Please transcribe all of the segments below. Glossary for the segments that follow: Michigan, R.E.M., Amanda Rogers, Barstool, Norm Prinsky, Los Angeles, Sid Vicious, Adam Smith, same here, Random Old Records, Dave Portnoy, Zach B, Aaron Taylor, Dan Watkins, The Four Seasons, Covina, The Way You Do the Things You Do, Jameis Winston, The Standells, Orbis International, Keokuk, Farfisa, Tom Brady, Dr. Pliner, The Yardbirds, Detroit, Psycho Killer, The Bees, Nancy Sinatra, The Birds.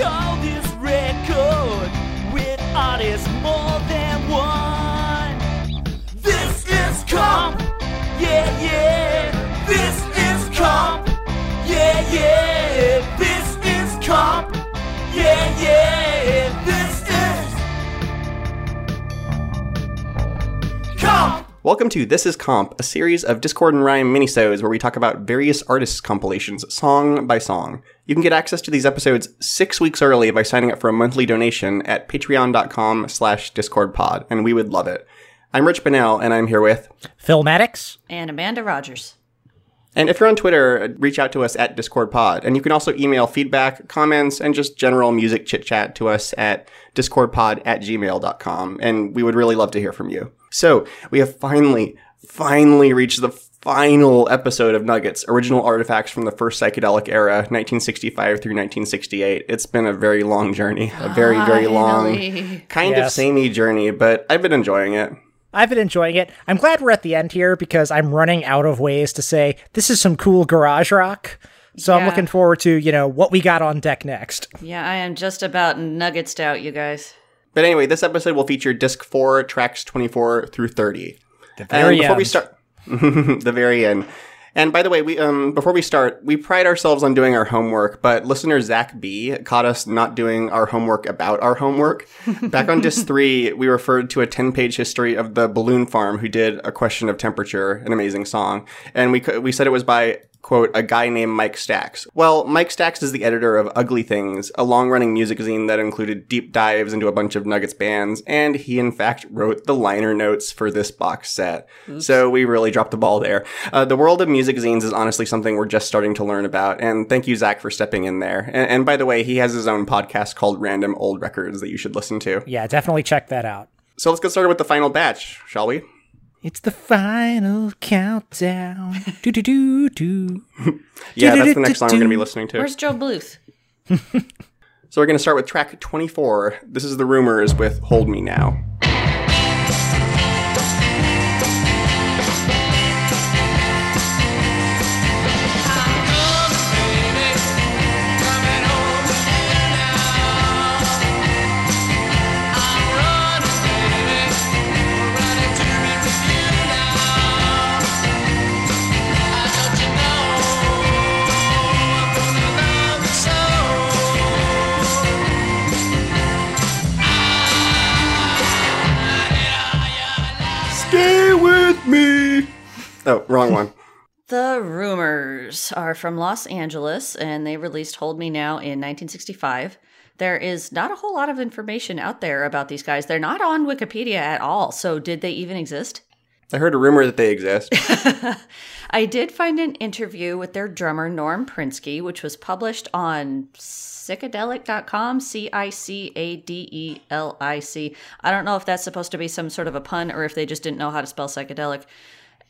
call this record with artists more than one. This is comp, yeah, yeah. This is comp, yeah, yeah. This is comp, yeah, yeah. This is comp. Welcome to This Is Comp, a series of Discord and Rhyme minisodes where we talk about various artists' compilations, song by song. You can get access to these episodes 6 weeks early by signing up for a monthly donation at patreon.com/discordpod, and we would love it. I'm Rich Bonnell, and I'm here with... Phil Maddox. And Amanda Rogers. And if you're on Twitter, reach out to us at discordpod, and you can also email feedback, comments, and just general music chit-chat to us at discordpod@gmail.com, and we would really love to hear from you. So, we have finally reached the final episode of Nuggets, original artifacts from the first psychedelic era, 1965 through 1968. It's been a very long journey, a very, very long, kind of samey journey, but I've been enjoying it. I'm glad we're at the end here because I'm running out of ways to say, this is some cool garage rock. So yeah. I'm looking forward to, you know, what we got on deck next. Yeah, I am just about Nuggetsed out, you guys. But anyway, this episode will feature Disc 4, tracks 24 through 30. The very end. The very end. And by the way, we before we start, we pride ourselves on doing our homework, but listener Zach B caught us not doing our homework about our homework. Back on Disc 3, we referred to a 10-page history of the Balloon Farm, who did A Question of Temperature, an amazing song. And we said it was by... quote, a guy named Mike Stax. Well, Mike Stax is the editor of Ugly Things, a long-running music zine that included deep dives into a bunch of Nuggets bands, and he, in fact, wrote the liner notes for this box set. Oops. So we really dropped the ball there. The world of music zines is honestly something we're just starting to learn about, and thank you, Zach, for stepping in there. And by the way, he has his own podcast called Random Old Records that you should listen to. Yeah, definitely check that out. So let's get started with the final batch, shall we? It's the final countdown. Do do do do. Yeah, that's the next song we're going to be listening to. Where's Joe Bluth? So we're going to start with track 24. This is The Rumors with Hold Me Now. Oh, wrong one. The Rumors are from Los Angeles, and they released Hold Me Now in 1965. There is not a whole lot of information out there about these guys. They're not on Wikipedia at all, so did they even exist? I heard a rumor that they exist. I did find an interview with their drummer, Norm Prinsky, which was published on psychedelic.com, C-I-C-A-D-E-L-I-C. I don't know if that's supposed to be some sort of a pun or if they just didn't know how to spell psychedelic.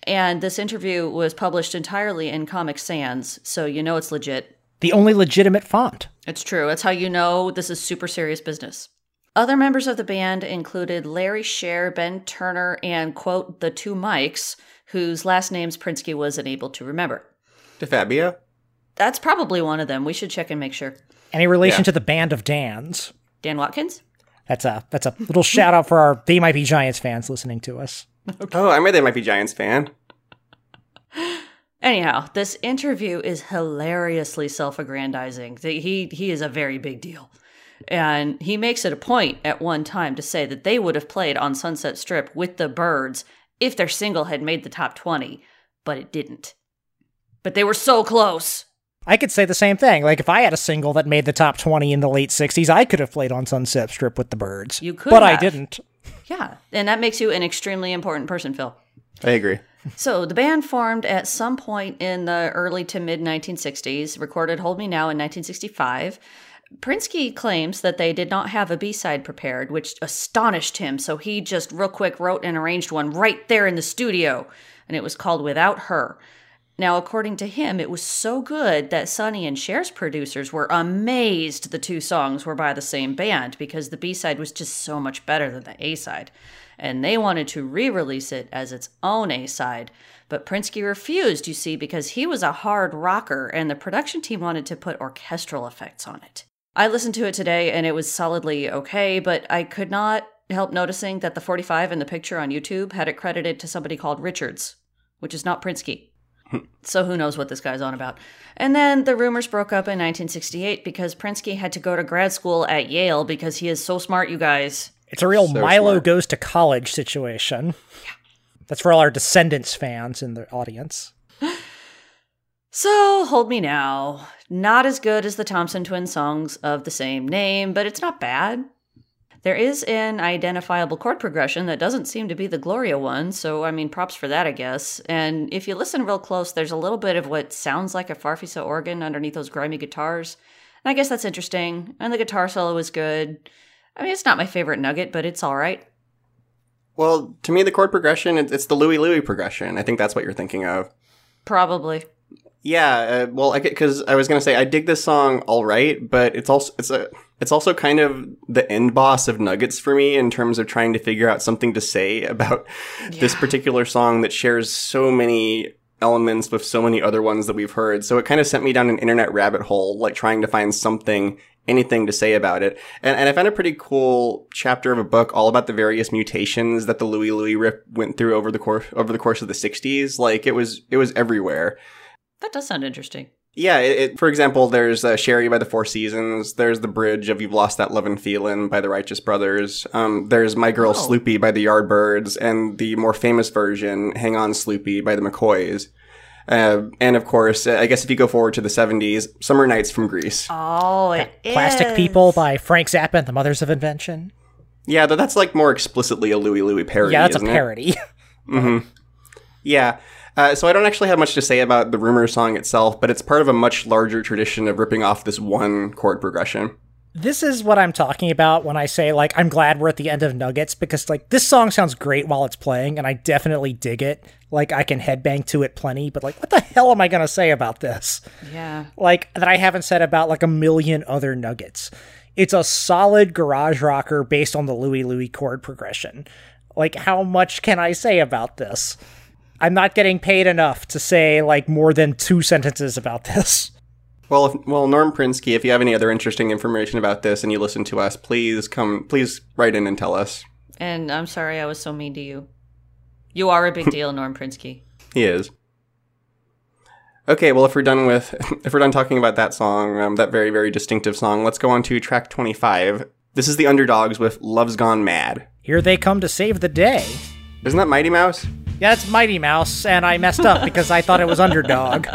And this interview was published entirely in Comic Sans, so you know it's legit. The only legitimate font. It's true. That's how you know this is super serious business. Other members of the band included Larry Sher, Ben Turner, and, quote, the two Mikes, whose last names Prinsky was unable to remember. DeFabio? That's probably one of them. We should check and make sure. Any relation to the band of Dans? Dan Watkins? That's a little shout out for our They Might Be Giants fans listening to us. Okay. Oh, I'm a They Might Be Giants fan. Anyhow, this interview is hilariously self-aggrandizing. He is a very big deal. And he makes it a point at one time to say that they would have played on Sunset Strip with the Birds if their single had made the top 20, but it didn't. But they were so close. I could say the same thing. Like, if I had a single that made the top 20 in the late 60s, I could have played on Sunset Strip with the Birds. You could But have. I didn't. Yeah, and that makes you an extremely important person, Phil. I agree. So the band formed at some point in the early to mid-1960s, recorded Hold Me Now in 1965. Prinsky claims that they did not have a B-side prepared, which astonished him, so he just real quick wrote and arranged one right there in the studio, and it was called Without Her. Now, according to him, it was so good that Sonny and Cher's producers were amazed the two songs were by the same band because the B-side was just so much better than the A-side. And they wanted to re-release it as its own A-side. But Prinsky refused, you see, because he was a hard rocker and the production team wanted to put orchestral effects on it. I listened to it today and it was solidly okay, but I could not help noticing that the 45 in the picture on YouTube had it credited to somebody called Richards, which is not Prinsky. So who knows what this guy's on about. And then the Rumors broke up in 1968 because Prinsky had to go to grad school at Yale because he is so smart, you guys. It's a real so Milo smart. Goes to college situation. Yeah. That's for all our Descendants fans in the audience. So, Hold Me Now. Not as good as the Thompson Twins songs of the same name, but it's not bad. There is an identifiable chord progression that doesn't seem to be the Gloria one, so, I mean, props for that, I guess. And if you listen real close, there's a little bit of what sounds like a Farfisa organ underneath those grimy guitars. And I guess that's interesting. And the guitar solo is good. I mean, it's not my favorite Nugget, but it's all right. Well, to me, the chord progression, it's the Louie Louie progression. I think that's what you're thinking of. Probably. Yeah, well, because I was going to say, I dig this song all right, but it's also kind of the end boss of Nuggets for me in terms of trying to figure out something to say about this particular song that shares so many elements with so many other ones that we've heard. So it kind of sent me down an internet rabbit hole, like trying to find anything to say about it. And I found a pretty cool chapter of a book all about the various mutations that the Louie Louie riff went through over the course of the 60s. Like, it was everywhere. That does sound interesting. Yeah, for example, there's Sherry by the Four Seasons. There's The Bridge of You've Lost That Lovin' Feelin' by the Righteous Brothers. There's My Girl Sloopy by the Yardbirds, and the more famous version, Hang On Sloopy by the McCoys. And of course, I guess if you go forward to the 70s, Summer Nights from Greece. Oh, it is. Plastic People by Frank Zappa and the Mothers of Invention. Yeah, though that's like more explicitly a Louie Louie parody. Yeah, that's a parody. Mm-hmm. Yeah. So I don't actually have much to say about the Rumors song itself, but it's part of a much larger tradition of ripping off this one chord progression. This is what I'm talking about when I say, like, I'm glad we're at the end of Nuggets, because, like, this song sounds great while it's playing, and I definitely dig it. Like, I can headbang to it plenty, but, like, what the hell am I going to say about this? Yeah. Like, that I haven't said about, like, a million other Nuggets. It's a solid garage rocker based on the Louie Louie chord progression. Like, how much can I say about this? I'm not getting paid enough to say, like, more than two sentences about this. Well, Norm Prinsky, if you have any other interesting information about this and you listen to us, please write in and tell us. And I'm sorry I was so mean to you. You are a big deal, Norm Prinsky. He is. Okay, well, if we're done talking about that song, that very, very distinctive song, let's go on to track 25. This is the Underdogs with Love's Gone Mad. Here they come to save the day. Isn't that Mighty Mouse? Yeah, it's Mighty Mouse, and I messed up because I thought it was Underdog.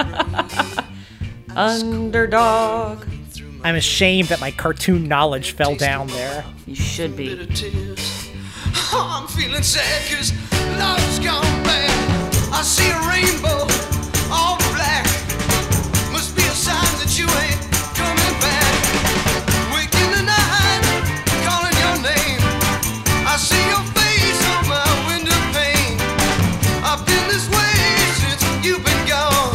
Underdog. I'm ashamed that my cartoon knowledge fell down there. You should be. I'm feeling sad because love's gone bad. I see a rainbow, all black. Must be a sign that you ain't coming back. Wake in the night, calling your name. I see your face on my window pane. I've been this way since you've been gone.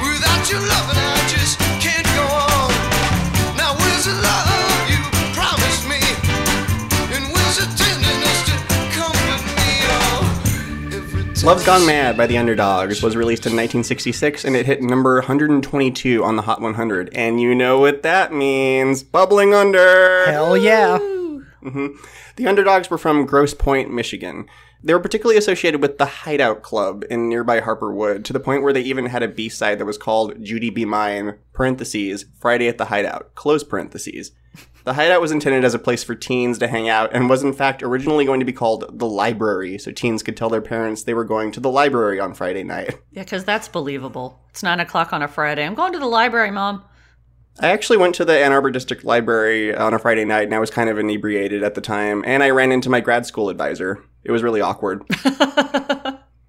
Without your loving, I just can't go on. Now where's the love you promised me? And where's the tenderness to comfort me? Oh, every time Love's Gone Mad by the Underdogs was released in 1966, and it hit number 122 on the Hot 100. And you know what that means. Bubbling under. Hell yeah. Mm-hmm. The Underdogs were from Grosse Pointe, Michigan. They were particularly associated with the Hideout Club in nearby Harper Wood, to the point where they even had a B-side that was called Judy Be Mine, parentheses, Friday at the Hideout, close parentheses. The Hideout was intended as a place for teens to hang out and was in fact originally going to be called the library, so teens could tell their parents they were going to the library on Friday night. Yeah, because that's believable. It's 9 o'clock on a Friday. I'm going to the library, Mom. I actually went to the Ann Arbor District Library on a Friday night, and I was kind of inebriated at the time, and I ran into my grad school advisor. It was really awkward.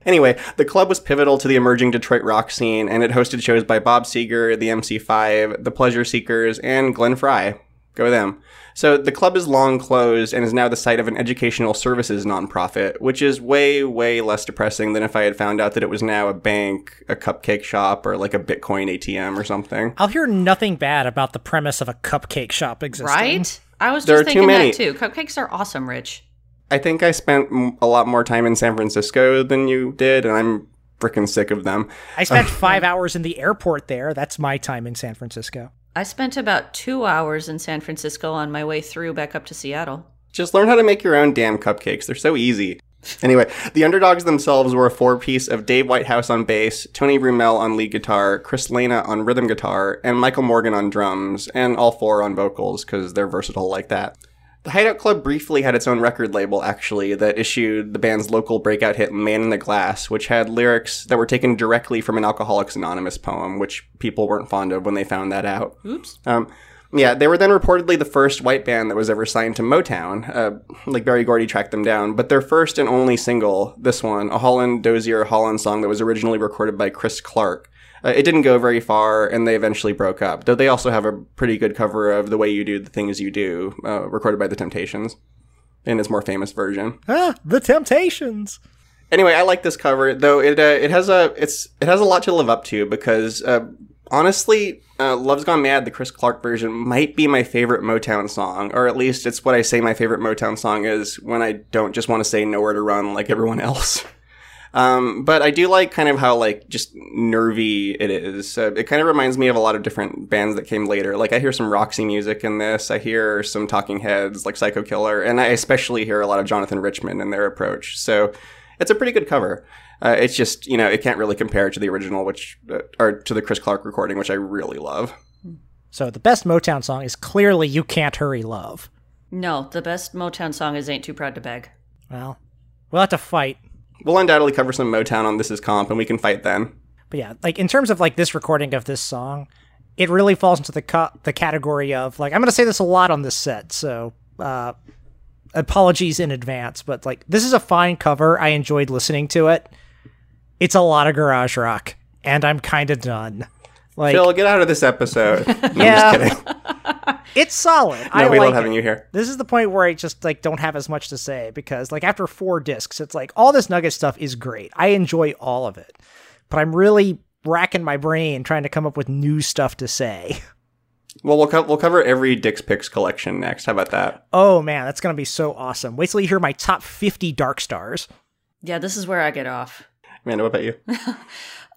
Anyway, the club was pivotal to the emerging Detroit rock scene, and it hosted shows by Bob Seger, the MC5, the Pleasure Seekers, and Glenn Frey. Go them. So the club is long closed and is now the site of an educational services nonprofit, which is way, way less depressing than if I had found out that it was now a bank, a cupcake shop, or like a Bitcoin ATM or something. I'll hear nothing bad about the premise of a cupcake shop existing. Right? I was just thinking that too. Cupcakes are awesome, Rich. I think I spent a lot more time in San Francisco than you did, and I'm freaking sick of them. I spent 5 hours in the airport there. That's my time in San Francisco. I spent about 2 hours in San Francisco on my way through back up to Seattle. Just learn how to make your own damn cupcakes. They're so easy. Anyway, The Underdogs themselves were a four-piece of Dave Whitehouse on bass, Tony Brumell on lead guitar, Chris Lana on rhythm guitar, and Michael Morgan on drums, and all four on vocals, because they're versatile like that. The Hideout Club briefly had its own record label, actually, that issued the band's local breakout hit, Man in the Glass, which had lyrics that were taken directly from an Alcoholics Anonymous poem, which people weren't fond of when they found that out. Oops. Yeah, they were then reportedly the first white band that was ever signed to Motown. Like Berry Gordy tracked them down, but their first and only single, this one, a Holland Dozier Holland song that was originally recorded by Chris Clark. It didn't go very far, and they eventually broke up, though they also have a pretty good cover of The Way You Do the Things You Do, recorded by The Temptations, in its more famous version. Ah, The Temptations! Anyway, I like this cover, though it has a lot to live up to, because... Honestly, Love's Gone Mad, the Chris Clark version, might be my favorite Motown song, or at least it's what I say my favorite Motown song is when I don't just want to say Nowhere to Run like everyone else. But I do like kind of how, like, just nervy it is. It kind of reminds me of a lot of different bands that came later. Like, I hear some Roxy music in this. I hear some Talking Heads, like Psycho Killer, and I especially hear a lot of Jonathan Richman in their approach. So it's a pretty good cover. It's just, you know, it can't really compare to the original, or to the Chris Clark recording, which I really love. So the best Motown song is clearly You Can't Hurry Love. No, the best Motown song is Ain't Too Proud to Beg. Well, we'll have to fight. We'll undoubtedly cover some Motown on This Is Comp, and we can fight then. But yeah, like, in terms of, like, this recording of this song, it really falls into the category of, like, I'm going to say this a lot on this set, so... apologies in advance, but, like, this is a fine cover. I enjoyed listening to it. It's a lot of garage rock, and I'm kind of done. Like, Phil, get out of this episode. No, yeah, I'm just kidding. It's solid. No, we love having you here. This is the point where I just, like, don't have as much to say, because, like, after 4 discs, it's like, all this Nugget stuff is great. I enjoy all of it, but I'm really racking my brain trying to come up with new stuff to say. Well, we'll cover every Dick's Picks collection next. How about that? Oh, man, that's going to be so awesome. Wait till you hear my top 50 Dark Stars. Yeah, this is where I get off. Amanda, what about you?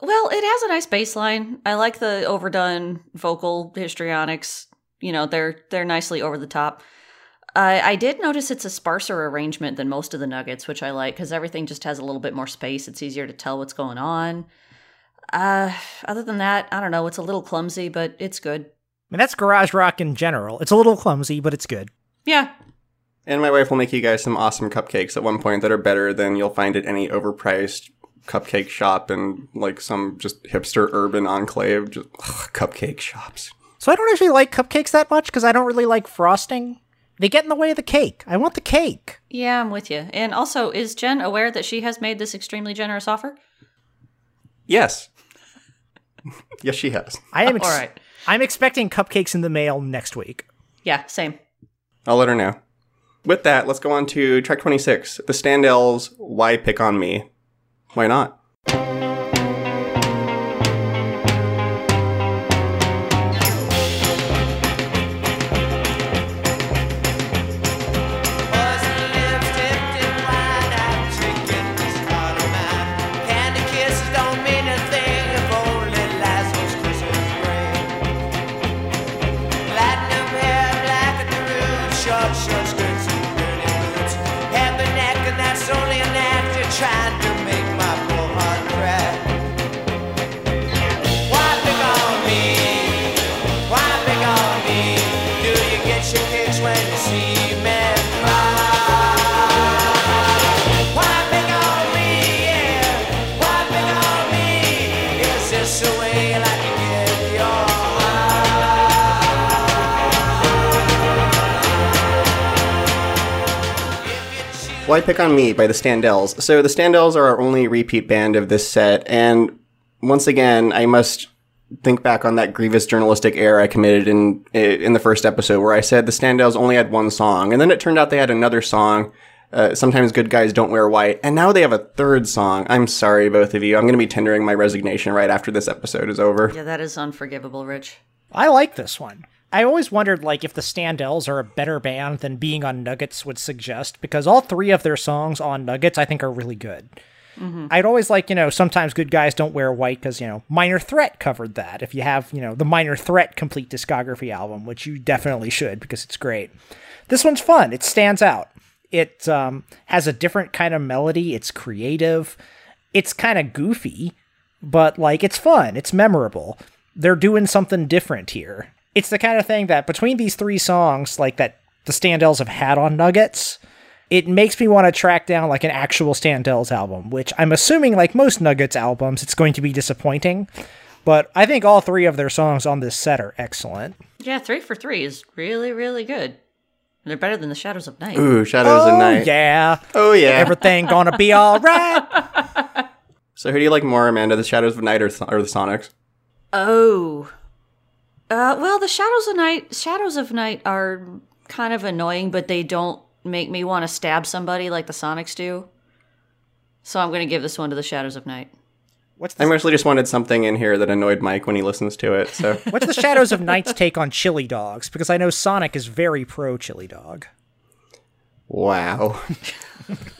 Well, it has a nice bass line. I like the overdone vocal histrionics. You know, they're nicely over the top. I did notice it's a sparser arrangement than most of the Nuggets, which I like, because everything just has a little bit more space. It's easier to tell what's going on. Other than that, I don't know. It's a little clumsy, but it's good. I mean, that's garage rock in general. It's a little clumsy, but it's good. Yeah. And my wife will make you guys some awesome cupcakes at one point that are better than you'll find at any overpriced cupcake shop in, like, some just hipster urban enclave. Just cupcake shops. So I don't actually like cupcakes that much, because I don't really like frosting. They get in the way of the cake. I want the cake. Yeah, I'm with you. And also, is Jen aware that she has made this extremely generous offer? Yes. Yes, she has. I am all right. I'm expecting cupcakes in the mail next week. Yeah, same. I'll let her know. With that, let's go on to track 26, The Standells, Why Pick on Me? Why not? Why Pick on Me by The Standells. So The Standells are our only repeat band of this set, and once again, I must think back on that grievous journalistic error I committed in the first episode, where I said The Standells only had one song, and then it turned out they had another song, Sometimes Good Guys Don't Wear White, and now they have a third song. I'm sorry, both of you. I'm going to be tendering my resignation right after this episode is over. Yeah, that is unforgivable, Rich. I like this one. I always wondered, like, if the Standells are a better band than being on Nuggets would suggest, because all 3 of their songs on Nuggets, I think, are really good. Mm-hmm. I'd always like, you know, Sometimes Good Guys Don't Wear White because, you know, Minor Threat covered that. If you have, you know, the Minor Threat complete discography album, which you definitely should because it's great. This one's fun. It stands out. It has a different kind of melody. It's creative. It's kind of goofy, but like it's fun. It's memorable. They're doing something different here. It's the kind of thing that between these three songs, like that the Standells have had on Nuggets, it makes me want to track down like an actual Standells album, which I'm assuming like most Nuggets albums, it's going to be disappointing. But I think all three of their songs on this set are excellent. Yeah, 3 for 3 is really, really good. They're better than the Shadows of Night. Ooh, Shadows of Night. Yeah. Oh, yeah. Everything gonna be all right. So who do you like more, Amanda, the Shadows of Night or the Sonics? Oh. Well, the Shadows of Night are kind of annoying, but they don't make me want to stab somebody like the Sonics do. So I'm going to give this one to the Shadows of Night. I mostly just wanted something in here that annoyed Mike when he listens to it. So, what's the Shadows of Night's take on chili dogs? Because I know Sonic is very pro chili dog. Wow.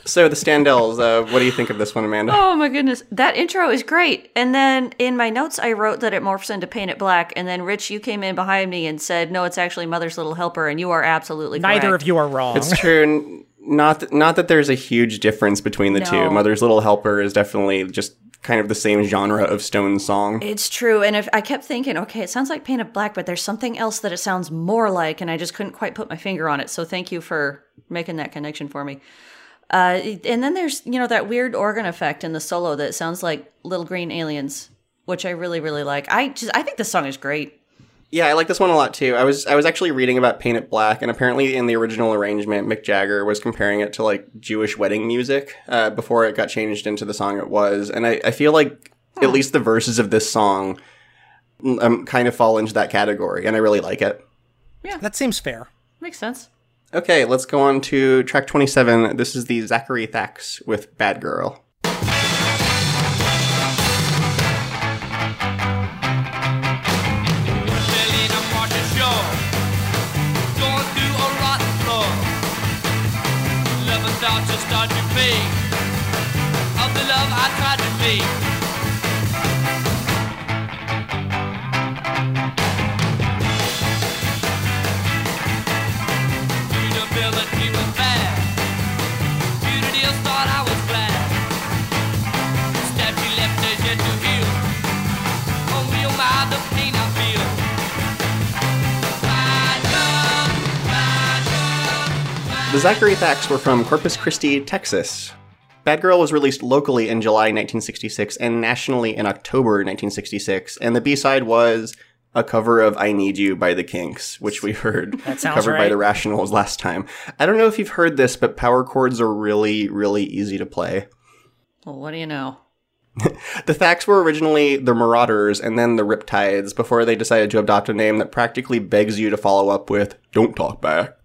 So the Standells, what do you think of this one, Amanda? Oh my goodness, that intro is great. And then in my notes, I wrote that it morphs into Paint It Black. And then Rich, you came in behind me and said, "No, it's actually Mother's Little Helper," and you are absolutely correct. Neither of you are wrong. It's true. Not that there's a huge difference between the two. Mother's Little Helper is definitely just kind of the same genre of Stone song. It's true. And if I kept thinking, okay, it sounds like Paint It Black, but there's something else that it sounds more like, and I just couldn't quite put my finger on it. So thank you for making that connection for me. And then there's, you know, that weird organ effect in the solo that sounds like little green aliens, which I really, really like. I think this song is great. Yeah, I like this one a lot too. I was actually reading about Paint It Black, and apparently in the original arrangement, Mick Jagger was comparing it to like Jewish wedding music before it got changed into the song it was. And I feel like at least the verses of this song kind of fall into that category, and I really like it. Yeah, that seems fair. Makes sense. Okay, let's go on to track 27. This is the Zachary Thax with Bad Girl. The Zachary Thax were from Corpus Christi, Texas. Bad Girl was released locally in July 1966 and nationally in October 1966, and the B-side was a cover of I Need You by the Kinks, which we heard covered by the Rationals last time. I don't know if you've heard this, but power chords are really, really easy to play. Well, what do you know? The Thax were originally the Marauders and then the Riptides before they decided to adopt a name that practically begs you to follow up with, "Don't talk back."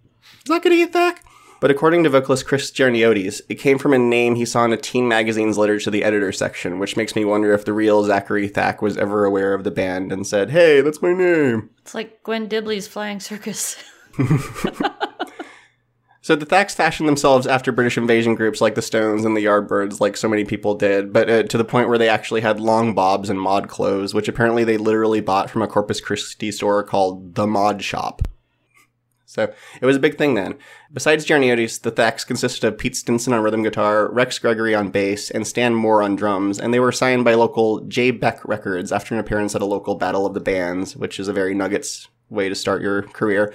Is that going to get back? But according to vocalist Chris Gianniotis, it came from a name he saw in a teen magazine's letter to the editor section, which makes me wonder if the real Zachary Thax was ever aware of the band and said, "Hey, that's my name." It's like Gwen Dibley's Flying Circus. So the Thax fashioned themselves after British invasion groups like the Stones and the Yardbirds, like so many people did, but to the point where they actually had long bobs and mod clothes, which apparently they literally bought from a Corpus Christi store called The Mod Shop. So it was a big thing then. Besides Gianniotis, the Thax consisted of Pete Stinson on rhythm guitar, Rex Gregory on bass, and Stan Moore on drums, and they were signed by local J. Beck Records after an appearance at a local Battle of the Bands, which is a very Nuggets way to start your career.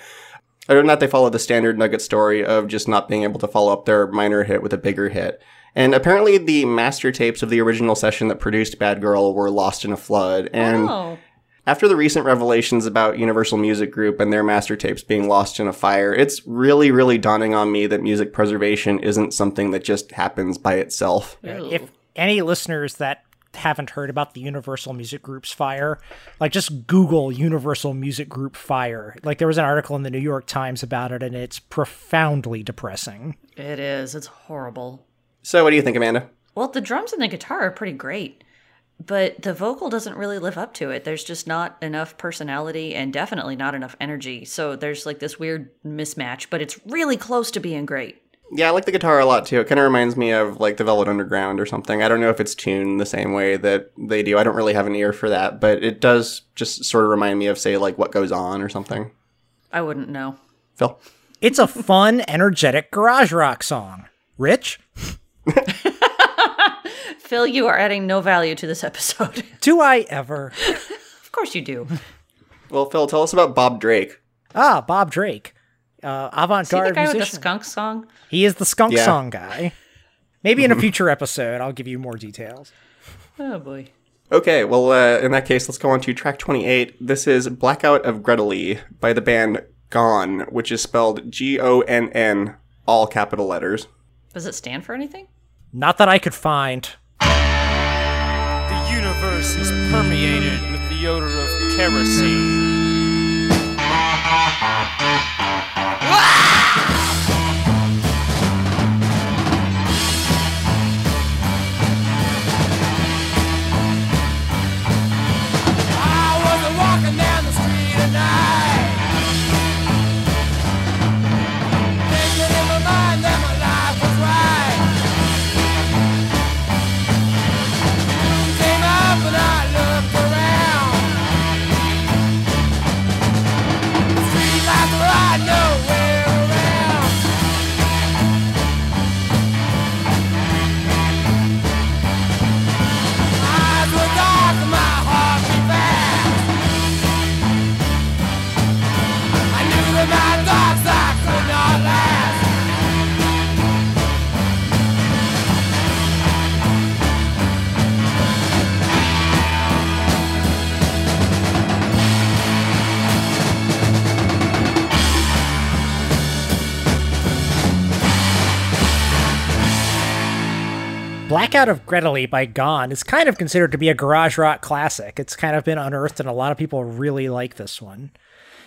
Other than that, they followed the standard Nuggets story of just not being able to follow up their minor hit with a bigger hit. And apparently the master tapes of the original session that produced Bad Girl were lost in a flood, and... Oh. After the recent revelations about Universal Music Group and their master tapes being lost in a fire, it's really, really dawning on me that music preservation isn't something that just happens by itself. If any listeners that haven't heard about the Universal Music Group's fire, like just Google Universal Music Group fire. Like there was an article in the New York Times about it, and it's profoundly depressing. It is. It's horrible. So what do you think, Amanda? Well, the drums and the guitar are pretty great. But the vocal doesn't really live up to it. There's just not enough personality and definitely not enough energy. So there's like this weird mismatch, but it's really close to being great. Yeah, I like the guitar a lot, too. It kind of reminds me of, like, the Velvet Underground or something. I don't know if it's tuned the same way that they do. I don't really have an ear for that, but it does just sort of remind me of, say, like, What Goes On or something. I wouldn't know. Phil? It's a fun, energetic garage rock song. Rich? Phil, you are adding no value to this episode. Do I ever? Of course you do. Well, Phil, tell us about Bob Drake. Ah, Bob Drake. Avant-garde musician. Is he the guy with the skunk song? He is the skunk song guy. Maybe in a future episode, I'll give you more details. Oh, boy. Okay, well, in that case, let's go on to track 28. This is Blackout of Greteley by the band Gone, which is spelled G-O-N-N, all capital letters. Does it stand for anything? Not that I could find. The universe is permeated with the odor of kerosene. Blackout of Greteley by Gone is kind of considered to be a garage rock classic. It's kind of been unearthed, and a lot of people really like this one.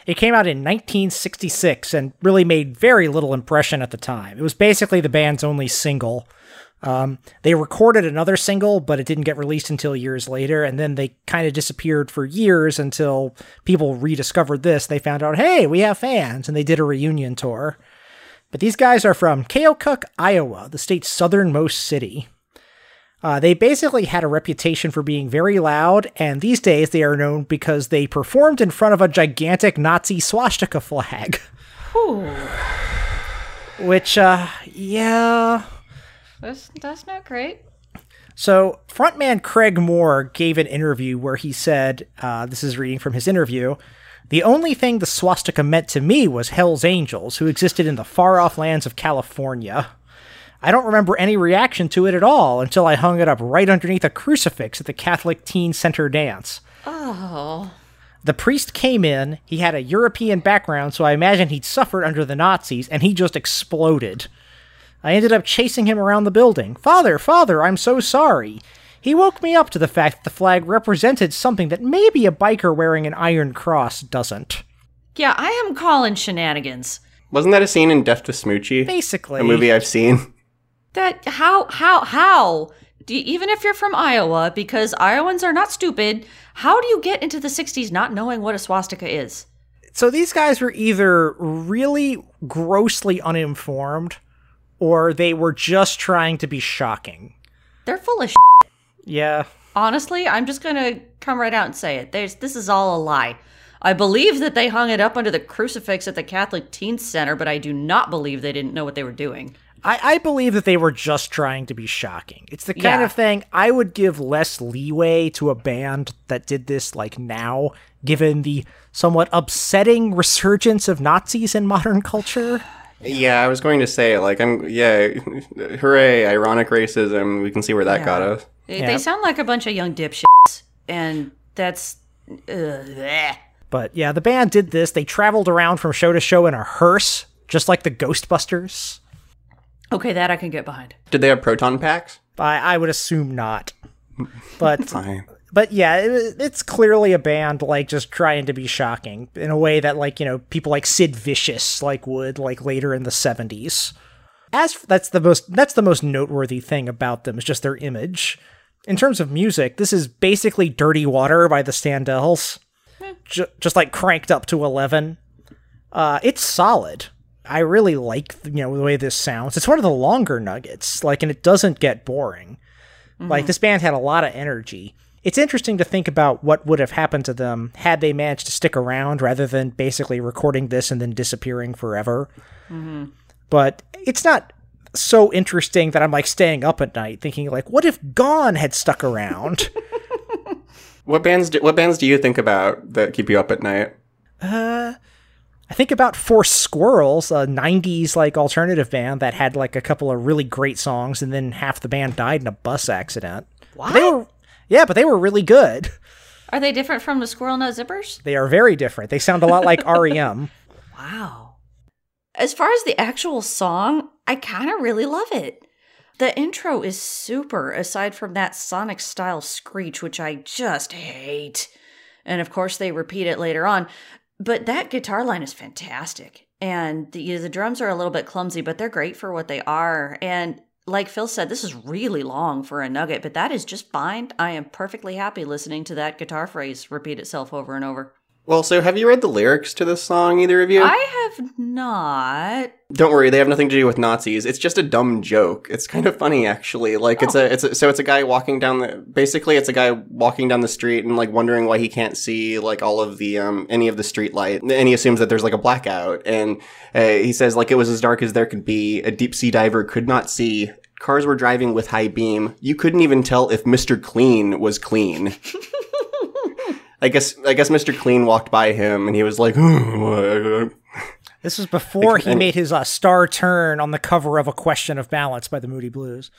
It came out in 1966 and really made very little impression at the time. It was basically the band's only single. They recorded another single, but it didn't get released until years later, and then they kind of disappeared for years until people rediscovered this. They found out, hey, we have fans, and they did a reunion tour. But these guys are from Keokuk, Iowa, the state's southernmost city. They basically had a reputation for being very loud, and these days they are known because they performed in front of a gigantic Nazi swastika flag. Which, yeah. That's not great. So, frontman Craig Moore gave an interview where he said, this is reading from his interview, "The only thing the swastika meant to me was Hell's Angels, who existed in the far-off lands of California. I don't remember any reaction to it at all until I hung it up right underneath a crucifix at the Catholic Teen Center dance. Oh. The priest came in, he had a European background, so I imagine he'd suffered under the Nazis, and he just exploded. I ended up chasing him around the building. Father, Father, I'm so sorry. He woke me up to the fact that the flag represented something that maybe a biker wearing an Iron Cross doesn't." Yeah, I am calling shenanigans. Wasn't that a scene in Death to Smoochie? Basically. A movie I've seen. That how do you, even if you're from Iowa, because Iowans are not stupid, how do you get into the 60s not knowing what a swastika is? So these guys were either really grossly uninformed or they were just trying to be shocking. They're full of shit. Yeah. Honestly, I'm just going to come right out and say it. This is all a lie. I believe that they hung it up under the crucifix at the Catholic Teen Center, but I do not believe they didn't know what they were doing. I believe that they were just trying to be shocking. It's the kind of thing I would give less leeway to a band that did this, like, now, given the somewhat upsetting resurgence of Nazis in modern culture. Yeah, I was going to say, like, hooray, ironic racism. We can see where that got us. They sound like a bunch of young dipshits, and that's... But, yeah, the band did this. They traveled around from show to show in a hearse, just like the Ghostbusters. Okay, that I can get behind. Did they have proton packs? I would assume not. But but yeah, it's clearly a band like just trying to be shocking in a way that, like, you know, people like Sid Vicious like would like later in the 70s. That's the most noteworthy thing about them is just their image. In terms of music, this is basically Dirty Water by the Standells. Just like cranked up to 11. It's solid. I really like, you know, the way this sounds. It's one of the longer Nuggets, like, and it doesn't get boring. Mm-hmm. Like, this band had a lot of energy. It's interesting to think about what would have happened to them had they managed to stick around rather than basically recording this and then disappearing forever. Mm-hmm. But it's not so interesting that I'm, like, staying up at night thinking, like, what if Gone had stuck around? What bands do you think about that keep you up at night? I think about Four Squirrels, a 90s, like, alternative band that had, like, a couple of really great songs, and then half the band died in a bus accident. What? But they were really good. Are they different from the Squirrel Nut Zippers? They are very different. They sound a lot like R.E.M. Wow. As far as the actual song, I kind of really love it. The intro is super, aside from that Sonic-style screech, which I just hate. And, of course, they repeat it later on. But that guitar line is fantastic. And the drums are a little bit clumsy, but they're great for what they are. And like Phil said, this is really long for a Nugget, but that is just fine. I am perfectly happy listening to that guitar phrase repeat itself over and over. Well, so have you read the lyrics to this song, either of you? I have not. Don't worry, they have nothing to do with Nazis. It's just a dumb joke. It's kind of funny, actually. Like, it's a guy walking down the... Basically, it's a guy walking down the street and, like, wondering why he can't see, like, all of the, any of the street light. And he assumes that there's, like, a blackout. And he says, like, it was as dark as there could be. A deep sea diver could not see. Cars were driving with high beam. You couldn't even tell if Mr. Clean was clean. I guess Mr. Clean walked by him, and he was like, this was before he made his star turn on the cover of A Question of Balance by the Moody Blues.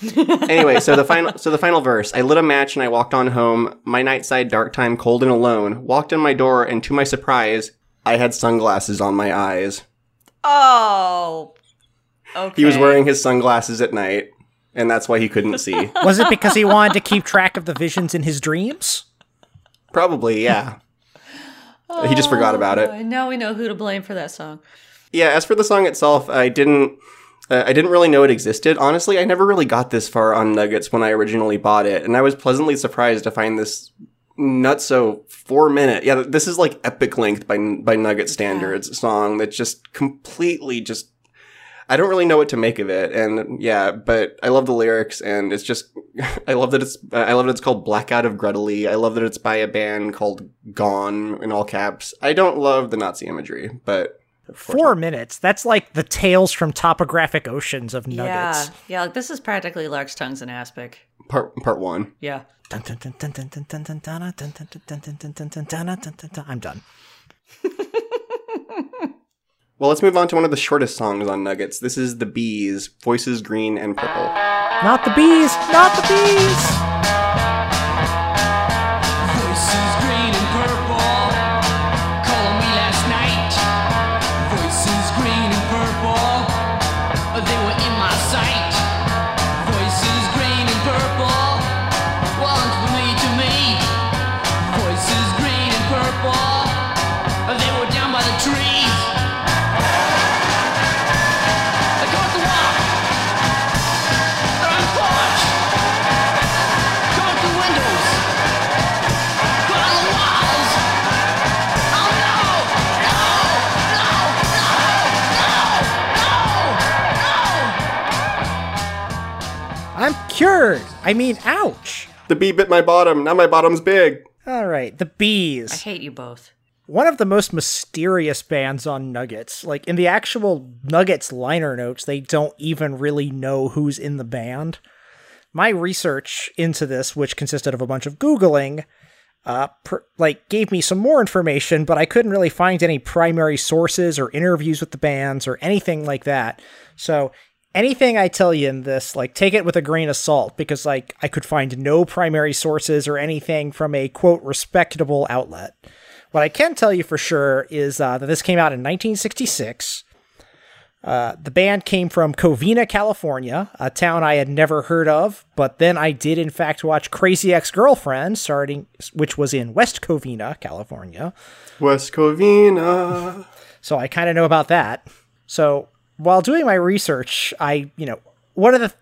Anyway, so the final verse. I lit a match, and I walked on home. My nightside, dark time, cold and alone. Walked in my door, and to my surprise, I had sunglasses on my eyes. Oh, okay. He was wearing his sunglasses at night, and that's why he couldn't see. Was it because he wanted to keep track of the visions in his dreams? Probably, yeah. Oh, he just forgot about it. Now we know who to blame for that song. Yeah, as for the song itself, I didn't really know it existed. Honestly, I never really got this far on Nuggets when I originally bought it, and I was pleasantly surprised to find this nutso 4-minute. Yeah, this is like epic length by Nugget standards song that just completely just... I don't really know what to make of it, and yeah, but I love the lyrics, and it's just, I love that it's called Blackout of Greteley. I love that it's by a band called Gone, in all caps. I don't love the Nazi imagery, but... 4 minutes, that's like the Tales from Topographic Oceans of Nuggets. Yeah, like this is practically Lark's Tongues in Aspic. Part one. Yeah. I'm done. Well, let's move on to one of the shortest songs on Nuggets. This is The Bees, Voices Green and Purple. Not the bees! Not the bees! Voices green and purple, call me last night. Voices green and purple, they were in my sight. Voices green and purple, one for me to me. Voices green and purple, they were down by the trees. I'm cured. I mean, ouch. The bee bit my bottom. Now my bottom's big. All right, The Bees. I hate you both. One of the most mysterious bands on Nuggets. Like, in the actual Nuggets liner notes, they don't even really know who's in the band. My research into this, which consisted of a bunch of Googling, gave me some more information, but I couldn't really find any primary sources or interviews with the bands or anything like that. So... anything I tell you in this, like, take it with a grain of salt, because, like, I could find no primary sources or anything from a, quote, respectable outlet. What I can tell you for sure is that this came out in 1966. The band came from Covina, California, a town I had never heard of, but then I did, in fact, watch Crazy Ex-Girlfriend, which was in West Covina, California. West Covina. So I kind of know about that. So... while doing my research, I, you know, one of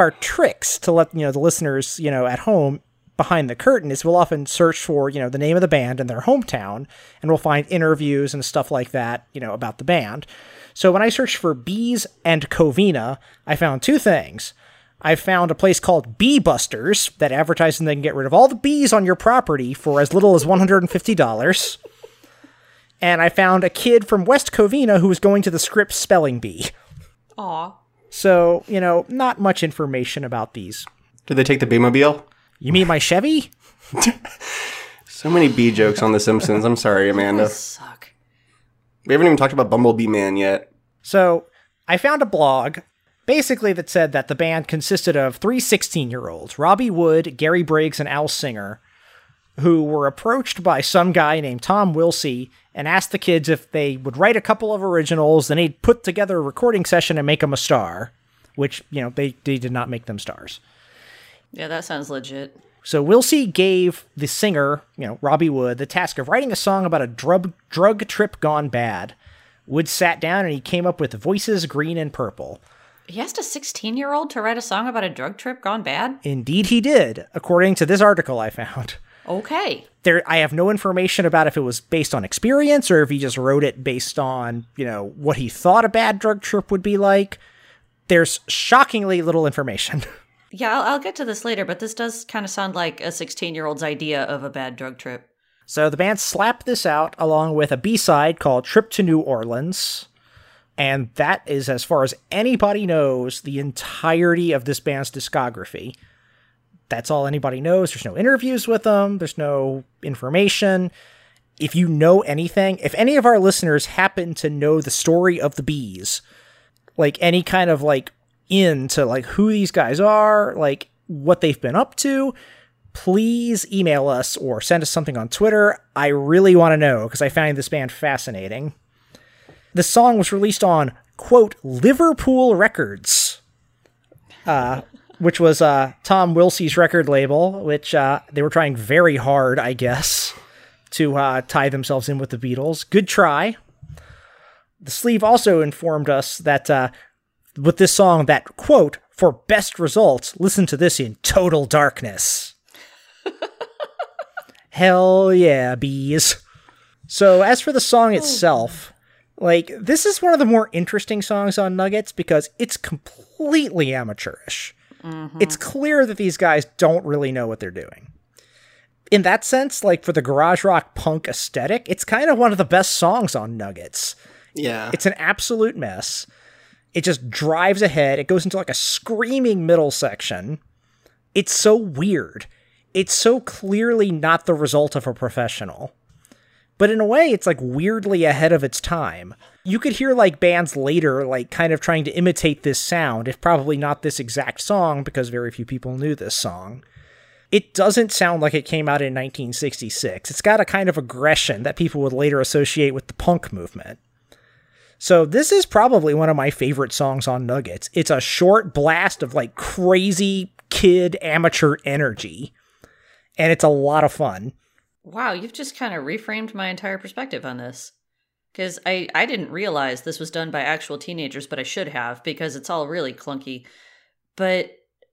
our tricks to let, you know, the listeners, you know, at home behind the curtain is we'll often search for, you know, the name of the band and their hometown, and we'll find interviews and stuff like that, you know, about the band. So when I searched for Bees and Covina, I found two things. I found a place called Bee Busters that advertises and they can get rid of all the bees on your property for as little as $150. And I found a kid from West Covina who was going to the Scripps Spelling Bee. Aw. So, you know, not much information about these. Did they take the Beemobile? You mean my Chevy? So many bee jokes on The Simpsons. I'm sorry, Amanda. Those suck. We haven't even talked about Bumblebee Man yet. So, I found a blog basically that said that the band consisted of three 16-year-olds, Robbie Wood, Gary Briggs, and Al Singer, who were approached by some guy named Tom Wilsey and asked the kids if they would write a couple of originals, then he'd put together a recording session and make them a star, which, you know, they did not make them stars. Yeah, that sounds legit. So Wilsey gave the singer, you know, Robbie Wood, the task of writing a song about a drug trip gone bad. Wood sat down and he came up with Voices Green and Purple. He asked a 16-year-old to write a song about a drug trip gone bad? Indeed he did, according to this article I found. Okay. There, I have no information about if it was based on experience or if he just wrote it based on, you know, what he thought a bad drug trip would be like. There's shockingly little information. Yeah, I'll get to this later, but this does kind of sound like a 16-year-old's idea of a bad drug trip. So the band slapped this out along with a B-side called Trip to New Orleans. And that is, as far as anybody knows, the entirety of this band's discography. That's all anybody knows. There's no interviews with them. There's no information. If you know anything, if any of our listeners happen to know the story of the Bees, like any kind of like into like who these guys are, like what they've been up to, please email us or send us something on Twitter. I really want to know because I find this band fascinating. The song was released on, quote, Liverpool Records, which was Tom Wilsey's record label, which they were trying very hard, I guess, to tie themselves in with the Beatles. Good try. The sleeve also informed us that with this song that, quote, for best results, listen to this in total darkness. Hell yeah, bees. So as for the song itself... Like, this is one of the more interesting songs on Nuggets because it's completely amateurish. Mm-hmm. It's clear that these guys don't really know what they're doing. In that sense, like, for the garage rock punk aesthetic, it's kind of one of the best songs on Nuggets. Yeah. It's an absolute mess. It just drives ahead. It goes into, like, a screaming middle section. It's so weird. It's so clearly not the result of a professional. But in a way, it's like weirdly ahead of its time. You could hear like bands later, like kind of trying to imitate this sound, if probably not this exact song, because very few people knew this song. It doesn't sound like it came out in 1966. It's got a kind of aggression that people would later associate with the punk movement. So this is probably one of my favorite songs on Nuggets. It's a short blast of like crazy kid amateur energy. And it's a lot of fun. Wow, you've just kind of reframed my entire perspective on this. Because I didn't realize this was done by actual teenagers, but I should have, because it's all really clunky. But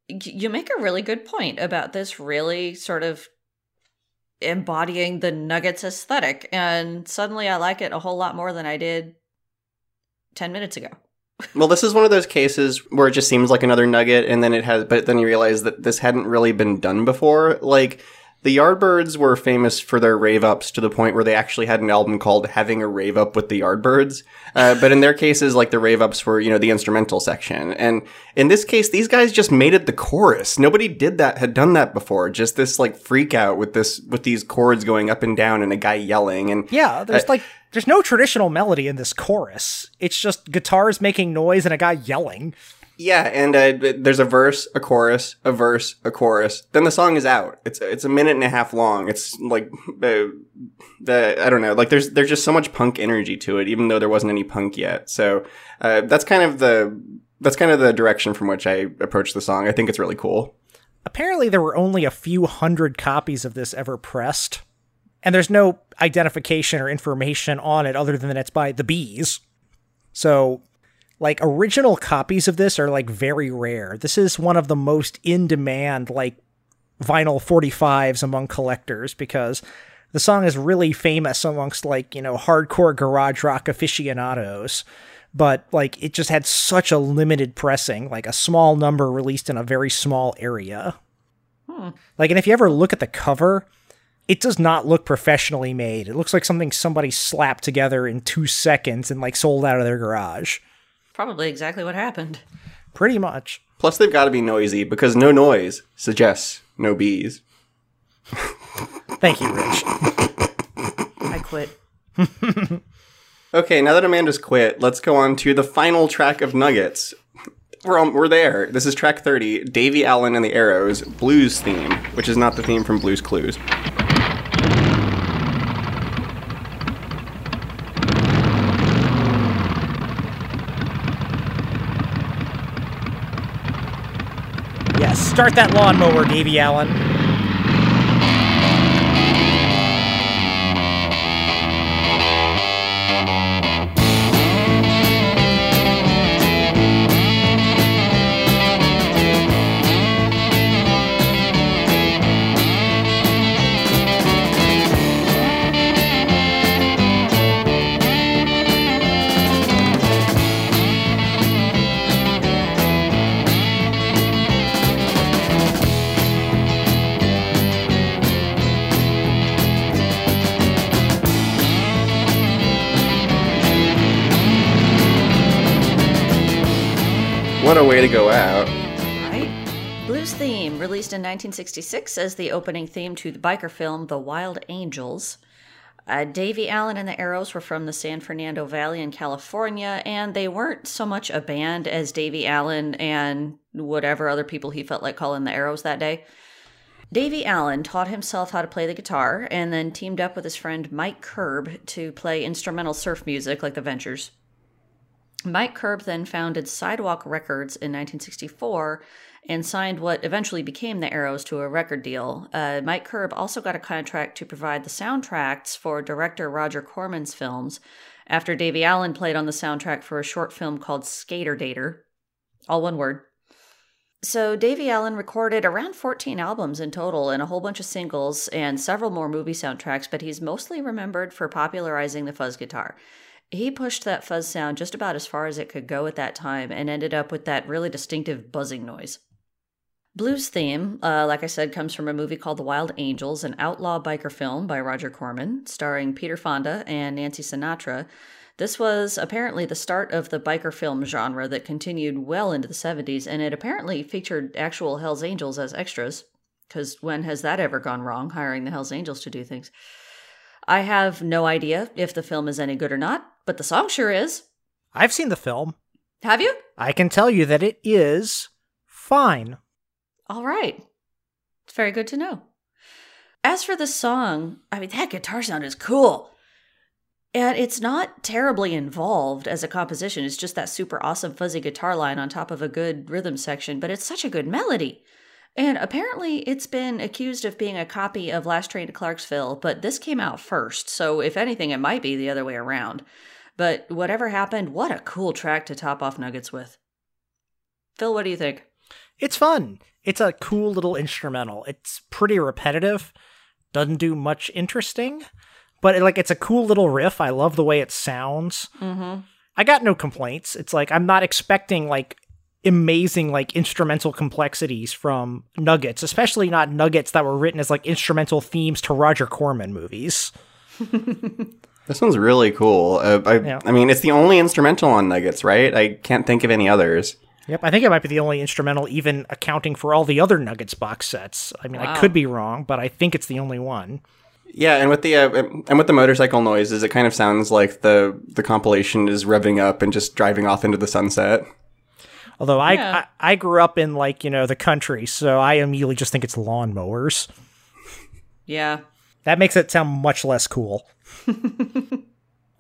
you make a really good point about this really sort of embodying the Nuggets aesthetic, and suddenly I like it a whole lot more than I did 10 minutes ago. Well, this is one of those cases where it just seems like another Nugget, and then it has, but then you realize that this hadn't really been done before. Like... The Yardbirds were famous for their rave-ups to the point where they actually had an album called Having a Rave-Up with the Yardbirds. But in their cases, like, the rave-ups were, you know, the instrumental section. And in this case, these guys just made it the chorus. Nobody had done that before. Just this, like, freak out with these chords going up and down and a guy yelling. And yeah, there's no traditional melody in this chorus. It's just guitars making noise and a guy yelling. Yeah, and there's a verse, a chorus, a verse, a chorus. Then the song is out. It's a minute and a half long. It's like, I don't know. Like, there's just so much punk energy to it, even though there wasn't any punk yet. So that's kind of the direction from which I approached the song. I think it's really cool. Apparently, there were only a few hundred copies of this ever pressed, and there's no identification or information on it other than that it's by the Bees. So. Like, original copies of this are, like, very rare. This is one of the most in-demand, like, vinyl 45s among collectors, because the song is really famous amongst, like, you know, hardcore garage rock aficionados, but, like, it just had such a limited pressing, like a small number released in a very small area. Like, and if you ever look at the cover, it does not look professionally made. It looks like something somebody slapped together in 2 seconds and, like, sold out of their garage. Probably exactly what happened. Pretty much. Plus, they've got to be noisy, because no noise suggests no bees. Thank you, Rich. I quit. Okay, now that Amanda's quit, let's go on to the final track of Nuggets. We're there. This is track 30, Davy Allen and the Arrows, blues theme, which is not the theme from Blue's Clues. Yes, start that lawnmower, Davy Allen. What a way to go out. Right? Blues Theme, released in 1966 as the opening theme to the biker film The Wild Angels. Davy Allen and the Arrows were from the San Fernando Valley in California, and they weren't so much a band as Davy Allen and whatever other people he felt like calling the Arrows that day. Davy Allen taught himself how to play the guitar and then teamed up with his friend Mike Curb to play instrumental surf music like the Ventures. Mike Curb then founded Sidewalk Records in 1964 and signed what eventually became the Arrows to a record deal. Mike Curb also got a contract to provide the soundtracks for director Roger Corman's films, after Davy Allen played on the soundtrack for a short film called Skater Dater, all one word. So Davy Allen recorded around 14 albums in total and a whole bunch of singles and several more movie soundtracks, but he's mostly remembered for popularizing the fuzz guitar. He pushed that fuzz sound just about as far as it could go at that time and ended up with that really distinctive buzzing noise. Blues Theme, like I said, comes from a movie called The Wild Angels, an outlaw biker film by Roger Corman, starring Peter Fonda and Nancy Sinatra. This was apparently the start of the biker film genre that continued well into the 70s, and it apparently featured actual Hells Angels as extras, because when has that ever gone wrong, hiring the Hells Angels to do things? I have no idea if the film is any good or not, but the song sure is. I've seen the film. Have you? I can tell you that it is fine. All right. It's very good to know. As for this song, I mean, that guitar sound is cool. And it's not terribly involved as a composition. It's just that super awesome fuzzy guitar line on top of a good rhythm section, but it's such a good melody. And apparently it's been accused of being a copy of Last Train to Clarksville, but this came out first, so if anything, it might be the other way around. But whatever happened, what a cool track to top off Nuggets with. Phil, what do you think? It's fun. It's a cool little instrumental. It's pretty repetitive, doesn't do much interesting, but it's a cool little riff. I love the way it sounds. Mm-hmm. I got no complaints. It's like I'm not expecting amazing instrumental complexities from Nuggets, especially not Nuggets that were written as instrumental themes to Roger Corman movies. This one's really cool. I mean, it's the only instrumental on Nuggets, right? I can't think of any others. Yep, I think it might be the only instrumental, even accounting for all the other Nuggets box sets. I mean, wow. I could be wrong, but I think it's the only one. Yeah, and with the motorcycle noises, it kind of sounds like the compilation is revving up and just driving off into the sunset. Although I grew up in the country, so I immediately just think it's lawnmowers. Yeah. That makes it sound much less cool.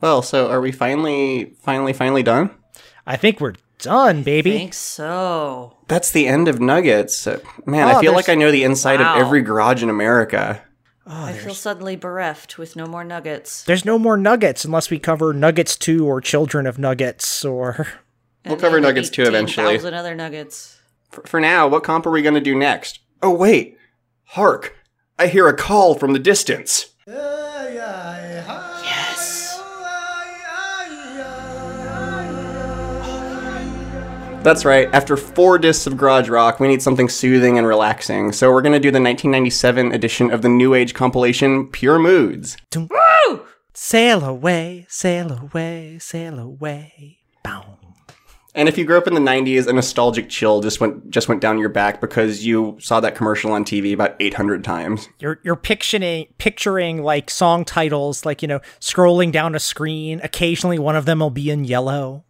Well, so are we finally done? I think we're done, baby. I think so. That's the end of Nuggets. Man, I feel like I know the inside of every garage in America. Oh, I feel suddenly bereft with no more Nuggets. There's no more Nuggets unless we cover Nuggets 2 or Children of Nuggets or... We'll cover Nuggets 2 eventually. 18,000 other Nuggets. For now, what comp are we going to do next? Oh, wait. Hark! I hear a call from the distance. Yes. That's right. After 4 discs of garage rock, we need something soothing and relaxing. So we're gonna do the 1997 edition of the New Age compilation Pure Moods. Woo! Sail away, sail away, sail away. Bow. And if you grew up in the 90s, a nostalgic chill just went down your back because you saw that commercial on TV about 800 times. You're picturing like song titles, like, you know, scrolling down a screen. Occasionally one of them will be in yellow.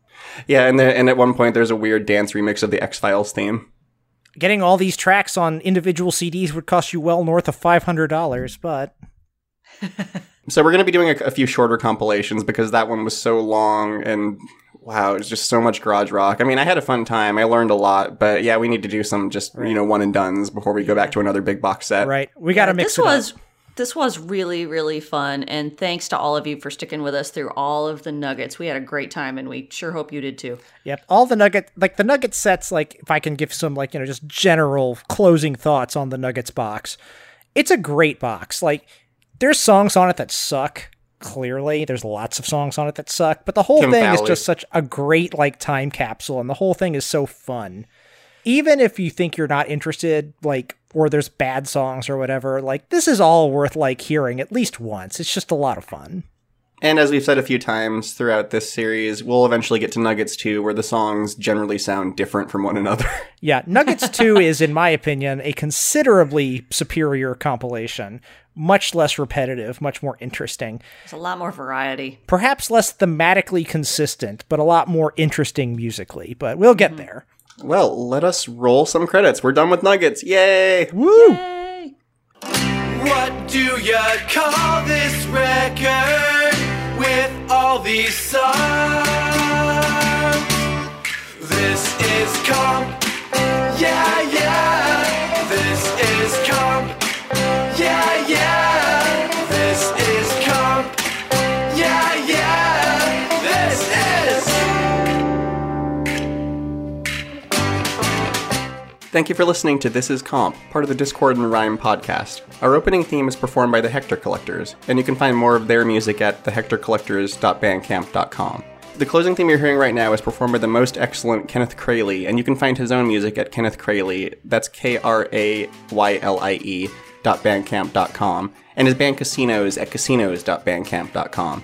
Yeah, and at one point there's a weird dance remix of the X-Files theme. Getting all these tracks on individual CDs would cost you well north of $500, but... So we're going to be doing a few shorter compilations because that one was so long and... Wow, it's just so much garage rock. I mean, I had a fun time. I learned a lot. But yeah, we need to do some just, you know, one and dones before we go back to another big box set. Right. We got to mix it up. This was really, really fun. And thanks to all of you for sticking with us through all of the Nuggets. We had a great time and we sure hope you did too. Yep. All the Nugget, like the Nugget sets, like if I can give some like, you know, just general closing thoughts on the Nuggets box. It's a great box. Like there's songs on it that suck. Clearly, there's lots of songs on it that suck, but the whole thing is just such a great like time capsule, and the whole thing is so fun. Even if you think you're not interested, like, or there's bad songs or whatever, like this is all worth like hearing at least once. It's just a lot of fun. And as we've said a few times throughout this series, we'll eventually get to Nuggets 2, where the songs generally sound different from one another. Yeah, Nuggets 2 is, in my opinion, a considerably superior compilation. Much less repetitive, much more interesting. There's a lot more variety. Perhaps less thematically consistent, but a lot more interesting musically. But we'll get there. Well, let us roll some credits. We're done with Nuggets. Yay! Woo! Yay. What do you call this record? With all these songs, this is comp, yeah, yeah. This is comp, yeah, yeah. This is comp, yeah, yeah. This is. Thank you for listening to This Is Comp, part of the Discord and Rhyme podcast. Our opening theme is performed by the Hector Collectors, and you can find more of their music at thehectorcollectors.bandcamp.com. The closing theme you're hearing right now is performed by the most excellent Kenneth Crayley, and you can find his own music at Kenneth Crayley, that's KRAYLIE.bandcamp.com, and his band Casinos at casinos.bandcamp.com.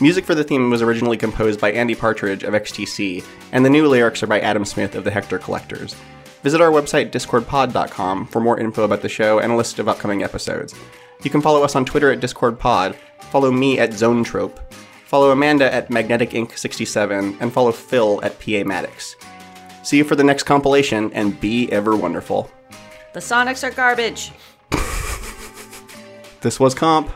Music for the theme was originally composed by Andy Partridge of XTC, and the new lyrics are by Adam Smith of the Hector Collectors. Visit our website, discordpod.com, for more info about the show and a list of upcoming episodes. You can follow us on Twitter at discordpod, follow me at zonetrope, follow Amanda at magneticink67, and follow Phil at PAMatix. See you for the next compilation, and be ever wonderful. The Sonics are garbage. This was Comp.